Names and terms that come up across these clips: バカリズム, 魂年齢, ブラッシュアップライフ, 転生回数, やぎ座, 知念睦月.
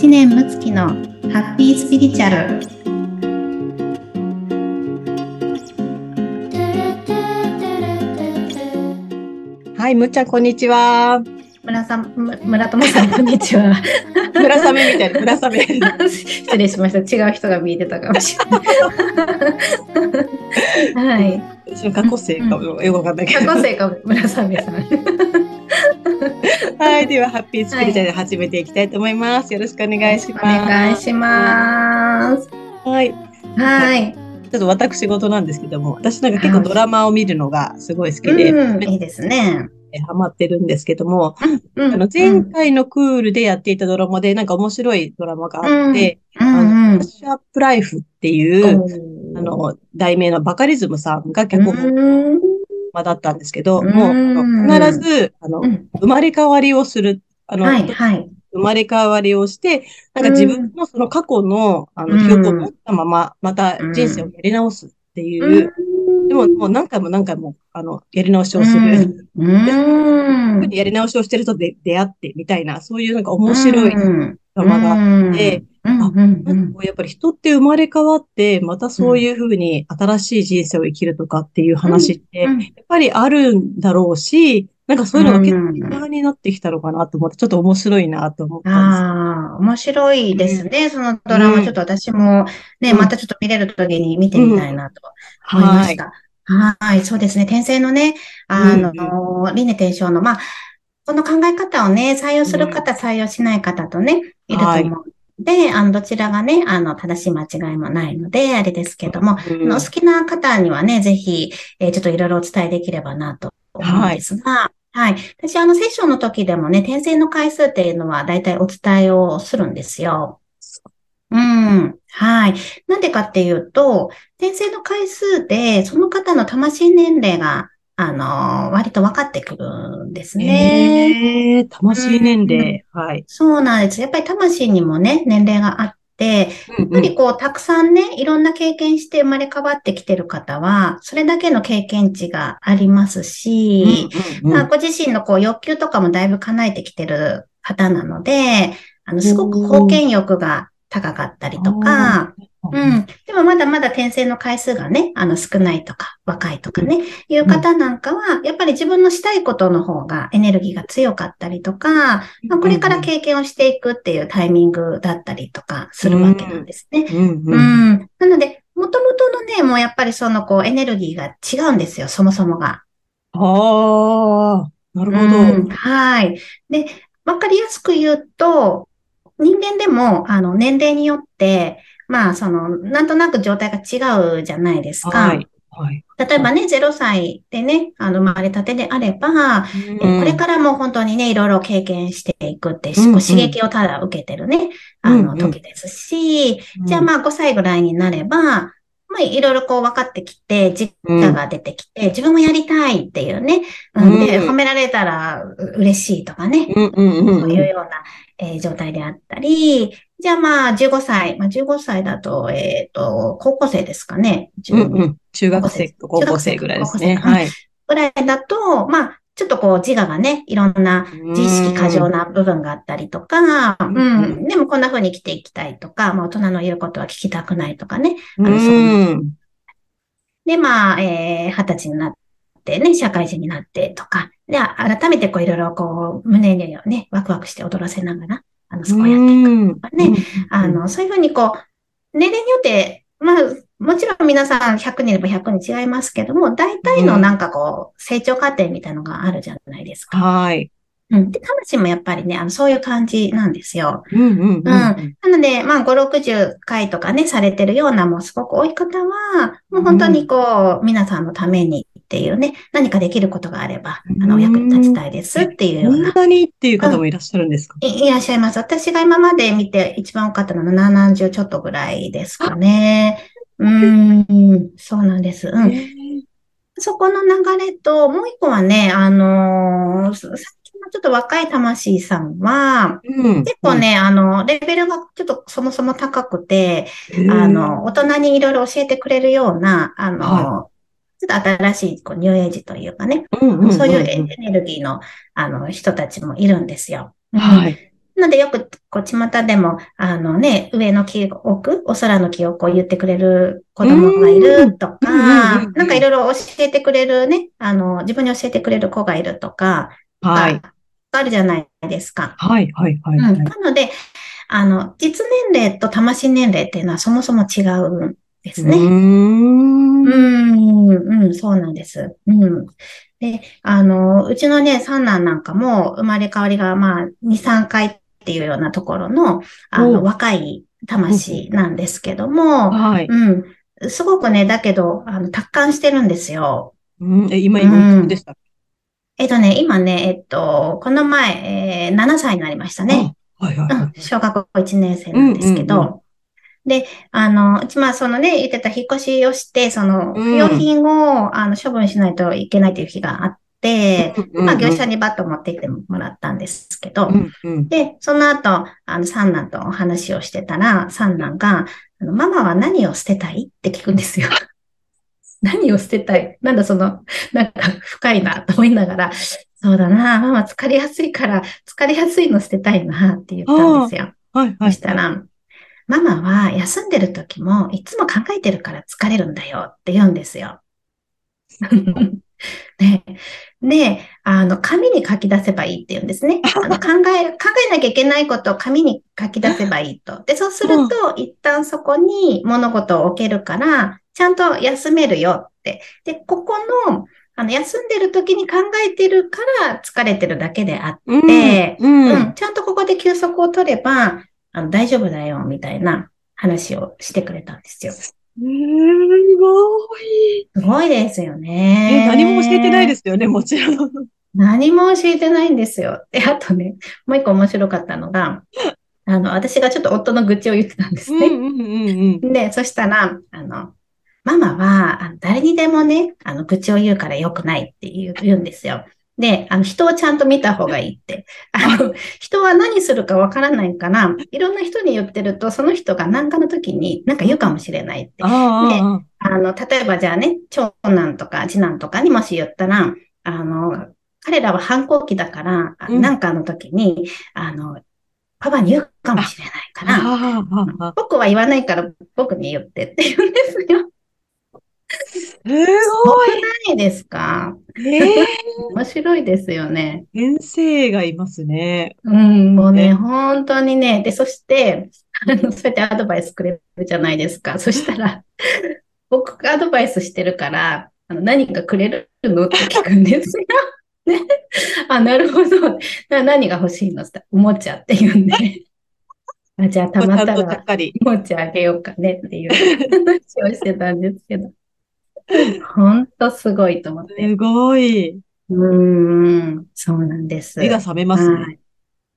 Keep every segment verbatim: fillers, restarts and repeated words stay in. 知念睦月のハッピースピリチュアル。はい、むっちゃんこんにちは。村さん、村友さんこんにちは。村雨みたいな、村雨。失礼しました。違う人が見えてたかもしれない。はい。私は過去生かもよくわかんないけど。過去生かも村雨さん。はい、ではハッピースピリチュアル始めていきたいと思います。はい、よろしくお願いします。お願いします。はい。はい。ちょっと私事なんですけども、私なんか結構ドラマを見るのがすごい好きで、うん、いいですね。ハマってるんですけども、うん、あの前回のクールでやっていたドラマでなんか面白いドラマがあって、うんうんうん、あのブラッシュアップライフっていう、うん、あの題名のバカリズムさんが脚本、うんだったんですけど、もう必ずあの、うん、生まれ変わりをする、あの、はいはい、生まれ変わりをして、なんか自分のその過去の、あの記憶を持ったまま、また人生をやり直すっていう、うん、でももう何回も何回もあのやり直しをする、うんうん、やり直しをしてる人で出会ってみたいな、そういうなんか面白いドラマがあって、うんうんうんうん、あなんかやっぱり人って生まれ変わって、またそういうふうに新しい人生を生きるとかっていう話って、やっぱりあるんだろうし、なんかそういうのが結構身近になってきたのかなと思って、ちょっと面白いなと思ったんです。ああ、面白いですね、うん。そのドラマ、ちょっと私もね、うん、またちょっと見れる時に見てみたいなと思いました。うんうん、はい、はい、そうですね。転生のね、あの、うん、輪廻転生の、まあ、この考え方をね、採用する方、うん、採用しない方とね、いると思う。はいで、あの、どちらがね、あの、正しい間違いもないので、あれですけども、うん、お好きな方にはね、ぜひ、えー、ちょっといろいろお伝えできればなと思うんですが、はい。はい、私、あの、セッションの時でもね、転生の回数っていうのは、だいたいお伝えをするんですよ。うん。はい。なんでかっていうと、転生の回数で、その方の魂年齢が、あの、割と分かってくるんですね。えー、魂年齢、うん。はい。そうなんです。やっぱり魂にもね、年齢があって、うんうん、やっぱりこう、たくさんね、いろんな経験して生まれ変わってきてる方は、それだけの経験値がありますし、うんうんうん、まあ、ご自身のこう、欲求とかもだいぶ叶えてきてる方なので、あの、すごく貢献欲が高かったりとか、うん。でもまだまだ転生の回数がね、あの少ないとか、若いとかね、うん、いう方なんかは、やっぱり自分のしたいことの方がエネルギーが強かったりとか、まあ、これから経験をしていくっていうタイミングだったりとかするわけなんですね。うん。うんうん、なので、元々のね、もうやっぱりそのこうエネルギーが違うんですよ、そもそもが。ああ、なるほど。うん、はい。で、わかりやすく言うと、人間でも、あの、年齢によって、まあ、その、なんとなく状態が違うじゃないですか。はい。はい。例えばね、ゼロさいでね、あの、生まれたてであれば、うん、これからも本当にね、いろいろ経験していくって、うんうん、刺激をただ受けてるね、あの、時ですし、うんうん、じゃあまあ、ごさいぐらいになれば、まあ、いろいろこう分かってきて、自我が出てきて、うん、自分もやりたいっていうね、うん、で、褒められたら嬉しいとかね、うんうんうんうん、そういうような、えー、状態であったり、じゃあまあじゅうごさい、まあ、じゅうごさいだと、えっと、高校生ですかね。うんうん、中学生、高校生ぐらいですね。はい。ぐらいだと、まあ、ちょっとこう自我がね、いろんな自意識過剰な部分があったりとか、うん、うん、でもこんな風に生きていきたいとか、まあ大人の言うことは聞きたくないとかね。あのそううん。で、まあ、えー、二十歳になってね、社会人になってとか、で、改めてこういろいろこう胸にね、ワクワクして踊らせながら、あの、そこやっていくとかね、うん、あの、そういう風にこう、年齢によって、まあ、もちろん皆さんひゃくにんでもひゃくにん違いますけども、大体のなんかこう、成長過程みたいなのがあるじゃないですか。はい。うん。で、魂もやっぱりね、あの、そういう感じなんですよ。うんうんうん。うん。なので、まあ、ご、ろくじゅっかいとかね、されてるような、もうすごく多い方は、もう本当にこう、うん、皆さんのためにっていうね、何かできることがあれば、あの、お役に立ちたいですっていうような。本当にっていう方もいらっしゃるんですか、うん、い, いらっしゃいます。私が今まで見て一番多かったのはななじゅうちょっとぐらいですかね。うーん、そうなんです。うん。そこの流れと、もう一個はね、あのー、さっきのちょっと若い魂さんは、うん、結構ね、うん、あの、レベルがちょっとそもそも高くて、あの、大人にいろいろ教えてくれるような、あの、はい、ちょっと新しいこうニューエイジというかね、うんうんうんうん、そういうエネルギーの、あの、人たちもいるんですよ。はい。なのでよく、こう、巷でも、あのね、上の記憶、お空の記憶を言ってくれる子供がいるとか、なんかいろいろ教えてくれるね、あの、自分に教えてくれる子がいるとか、はい。あるじゃないですか。はい、はい、はい。うん、なので、あの、実年齢と魂年齢っていうのはそもそも違うんですね。うーん。うーん、うん、そうなんです。うん。で、あの、うちのね、三男なんかも生まれ変わりが、まあ、に、さんかいっていうようなところの、あの、若い魂なんですけども、はい。うん。すごくね、だけど、あの、達観してるんですよ。うん、え、今、今でした、うん、えっとね、今ね、えっと、この前、えー、ななさいになりましたね。はいはいはい、うん。小学校いちねんせいなんですけど。うんうんうん、で、あの、うち、まあ、そのね、言ってた引っ越しをして、その、不用品を、あの、処分しないといけないという日があって、うんうんうん、まあ、業者にバッと持ってきてもらったんですけど、うんうん、で、その後、あの、三男とお話をしてたら、三男が、あの、ママは何を捨てたいって聞くんですよ。何を捨てたい？なんだその、なんか深いなと思いながら、そうだな、ママ疲れやすいから、疲れやすいの捨てたいなって言ったんですよ。はい、はい。そしたら、ママは休んでる時もいつも考えてるから疲れるんだよって言うんですよ。ね、で、あの、紙に書き出せばいいって言うんですね。あの考え、考えなきゃいけないことを紙に書き出せばいいと。で、そうすると、一旦そこに物事を置けるから、ちゃんと休めるよって。で、ここの、あの、休んでる時に考えてるから疲れてるだけであって、うんうんうん、ちゃんとここで休息を取れば、あの、大丈夫だよ、みたいな話をしてくれたんですよ。すごい。すごいですよね。え、何も教えてないですよね、もちろん。何も教えてないんですよ。で、あとね、もう一個面白かったのが、あの、私がちょっと夫の愚痴を言ってたんですね。うんうんうんうん、で、そしたら、あの、ママは、あの、誰にでもね、あの、愚痴を言うから良くないって言う、言うんですよ。で、あの、人をちゃんと見た方がいいって。あの、人は何するかわからないから、いろんな人に言ってると、その人が何かの時に何か言うかもしれないって。で、あの、例えばじゃあね、長男とか次男とかにもし言ったら、あの、彼らは反抗期だから、何かの時に、あの、パパに言うかもしれないから、僕は言わないから僕に言ってって言うんですよ。すごい。ないですか、えー、面白いですよね。先生がいますね。うん、もうね、ね、本当にね。で、そして、あの、そうやってアドバイスくれるじゃないですか。そしたら、僕がアドバイスしてるから、あの、何かくれるのって聞くんですよ。ね。あ、なるほど。何が欲しいのって、おもちゃって言うんで。あ、じゃあ、たまったら、おもちゃあげようかねっていう話をしてたんですけど。ほんとすごいと思って。すごい。うーん、そうなんです。目が覚めますね。はい、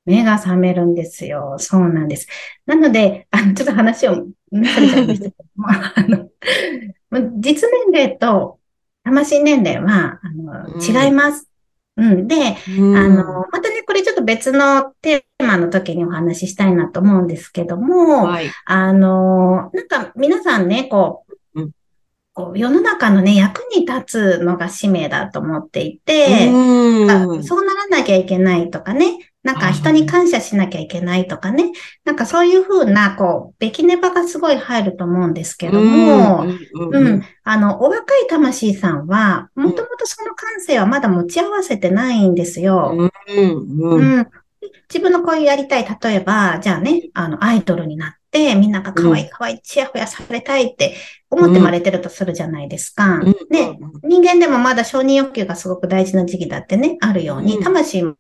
目が覚めるんですよ。そうなんです。なので、あの、ちょっと話をされちゃいましたけども、あの、実年齢と魂年齢はあの違います。うん、うん、で、うん、あの、またね、これちょっと別のテーマの時にお話ししたいなと思うんですけども、はい、あの、なんか皆さんね、こう、こう世の中のね、役に立つのが使命だと思っていて、うん、そうならなきゃいけないとかね、なんか人に感謝しなきゃいけないとかね、なんかそういうふうな、こう、べきねばがすごい入ると思うんですけども、うん、うん、あの、お若い魂さんは、もともとその感性はまだ持ち合わせてないんですよ。うんうんうん、自分のこういうやりたい、例えば、じゃあね、あの、アイドルになって、で、みんなが可愛い可愛い、ちやほやされたいって思ってまれてるとするじゃないですか。うん、で、人間でもまだ承認欲求がすごく大事な時期だってね、あるように、魂も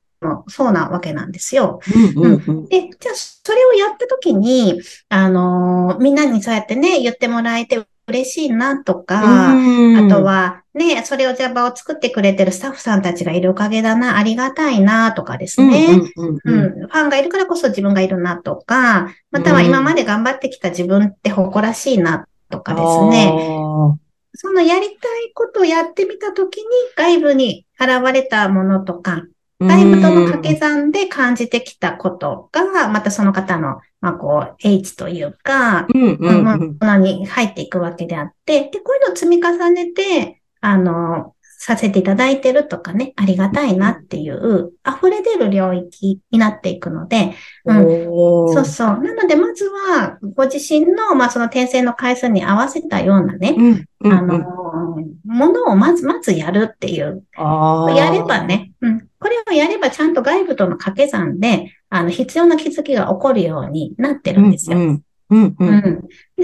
そうなわけなんですよ。うんうん、で、じゃあ、それをやった時に、あのー、みんなにそうやってね、言ってもらえて嬉しいなとか、あとは、ね、それをジャバを作ってくれてるスタッフさんたちがいるおかげだな、ありがたいなとかですね、うんうんうんうん。ファンがいるからこそ自分がいるなとか、または今まで頑張ってきた自分って誇らしいなとかですね。うん、そのやりたいことをやってみたときに外部に現れたものとか、外部との掛け算で感じてきたことが、またその方の、まあこう、H というか、うんうんうん、ものに入っていくわけであって、で、こういうのを積み重ねて、あの、させていただいてるとかね、ありがたいなっていう、溢れ出る領域になっていくので、うん、そうそう。なので、まずは、ご自身の、まあ、その転生の回数に合わせたようなね、うんうん、あの、ものをまず、まずやるっていう。あやればね、うん、これをやればちゃんと外部との掛け算で、あの、必要な気づきが起こるようになってるんですよ。うんうんうんうんう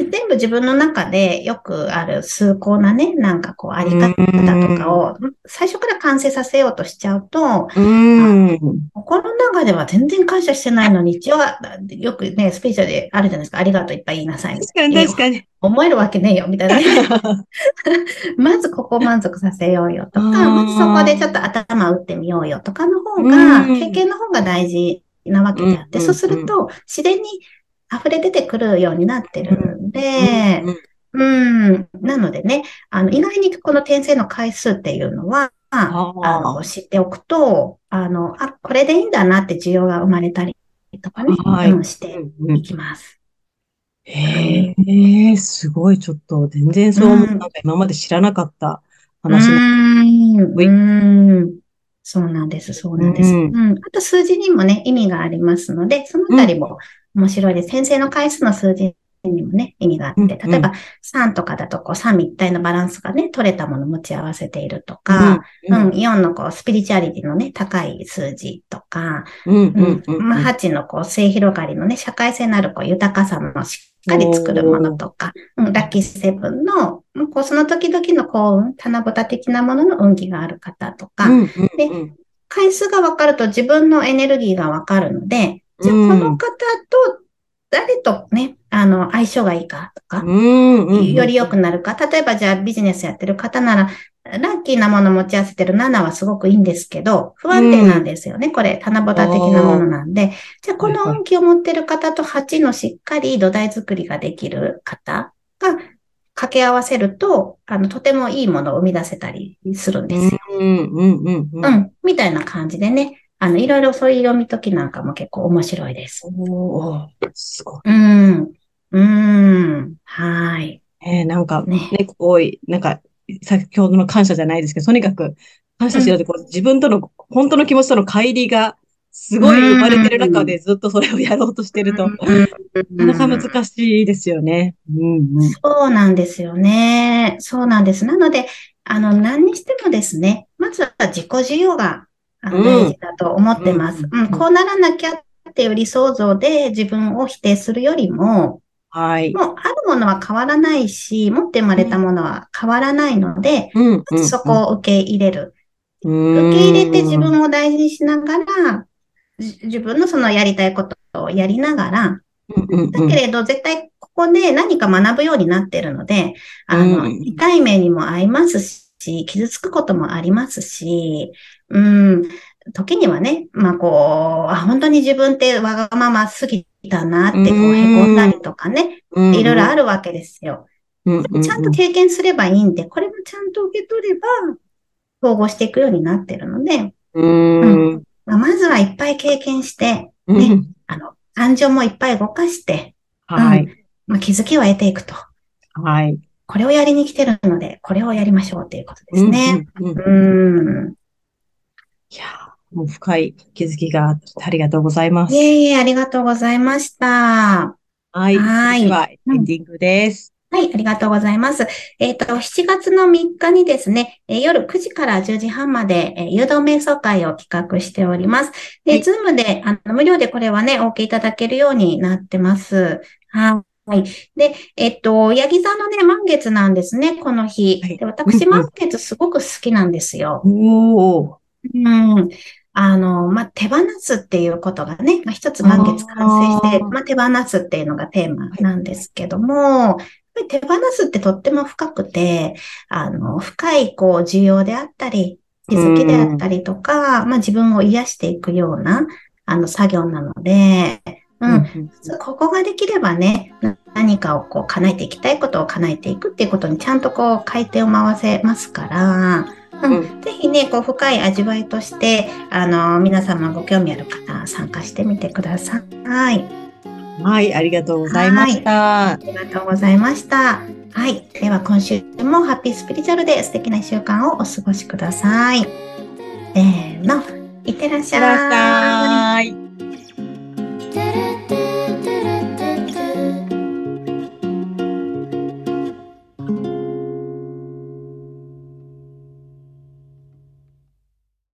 ん、で全部自分の中でよくある崇高なね、なんかこうあり方とかを最初から完成させようとしちゃうと、うん、心の中では全然感謝してないのに、一応はよくね、スピーチであるじゃないですか、ありがとういっぱい言いなさい。確かに確かに。思えるわけねえよ、みたいな。まずここ満足させようよとか、まずそこでちょっと頭打ってみようよとかの方が、経験の方が大事なわけであって、うんうんうん、そうすると自然に溢れ出てくるようになってるんで、うん。うんうん、なのでね、あの、意外にこの転生の回数っていうのは、あの、知っておくと、あの、あ、これでいいんだなって需要が生まれたりとかね、はい、うん、していきます。へえ、すごい、ちょっと、全然そう、うん、なんか今まで知らなかった話も。うん。そうなんです、そうなんです。うん。うん、あと数字にもね、意味がありますので、そのあたりも、うん面白いです。転生の回数の数字にもね、意味があって、例えばさんとかだとこう三一体のバランスがね、取れたものを持ち合わせているとか、うんうん、よんのこうスピリチュアリティのね、高い数字とか、うんうんうんまあ、はちのこう性広がりのね、社会性のあるこう豊かさもしっかり作るものとか、うん、ラッキーセブンのこうその時々の幸運、七夕的なものの運気がある方とか、うんうんうん、で回数が分かると自分のエネルギーが分かるので、じゃあこの方と誰とね、うん、あの、相性がいいかとか、うんうん、より良くなるか。例えばじゃあビジネスやってる方なら、ラッキーなもの持ち合わせてるななはすごくいいんですけど、不安定なんですよね。うん、これ、七夕的なものなんで。じゃあこの運気を持ってる方とはちのしっかり土台作りができる方が掛け合わせると、あの、とてもいいものを生み出せたりするんですよ。うん、うん、うん。うん、みたいな感じでね。あの、いろいろそういう読み解きなんかも結構面白いです。おー、すごい。うん。うん。はい。えー、なんかね、ね、多い、なんか、先ほどの感謝じゃないですけど、とにかく、感謝しようって、うん、自分との、本当の気持ちとの乖離が、すごい生まれてる中でずっとそれをやろうとしてると、なかなか難しいですよね、うんうん。そうなんですよね。そうなんです。なので、あの、何にしてもですね、まずは自己需要が、大事だと思ってます、うんうん。こうならなきゃっていう理想像で自分を否定するよりも、はい、もうあるものは変わらないし、持って生まれたものは変わらないので、うん、まずそこを受け入れる、うん。受け入れて自分を大事にしながら、自分のそのやりたいことをやりながら、うん、だけれど絶対ここで何か学ぶようになっているので、あの、うん、痛い目にも合いますし、傷つくこともありますし、うん、時にはね、まあこう、あ、本当に自分ってわがまま過ぎたなってこうへこんだりとかね、いろいろあるわけですよ。ちゃんと経験すればいいんで、これもちゃんと受け取れば、統合していくようになってるので、うんまあ、まずはいっぱい経験して、ね、あの、感情もいっぱい動かして、はいうんまあ、気づきを得ていくと。はいこれをやりに来てるので、これをやりましょうということですね。うんうんうんうん、いやもう深い気づきがあってありがとうございます。いえいえ、ありがとうございました。はい。はい。では、エンディングです。うん、はい、ありがとうございます。えっと、しちがつのみっかにですね、夜くじからじゅうじはんまで誘導瞑想会を企画しております。で、ズームであの無料でこれはね、お受けいただけるようになってます。はい。はい。で、えっと、ヤギ座のね、満月なんですね、この日。で私、満月すごく好きなんですよ。おー。うん。あの、まあ、手放すっていうことがね、まあ、一つ満月完成して、まあ、手放すっていうのがテーマなんですけども、はい手放すってとっても深くて、あの、深い、こう、需要であったり、気づきであったりとか、まあ、自分を癒していくような、あの、作業なので、うん、ここができればね、何かをこう叶えていきたいことを叶えていくっていうことにちゃんとこう回転を回せますから、うんうん、ぜひね、こう深い味わいとして、あの、皆様ご興味ある方、参加してみてください。はい、ありがとうございました。ありがとうございました。はい、では今週もハッピースピリチュアルで素敵ないっしゅうかんをお過ごしください。せーの、いってらっしゃい。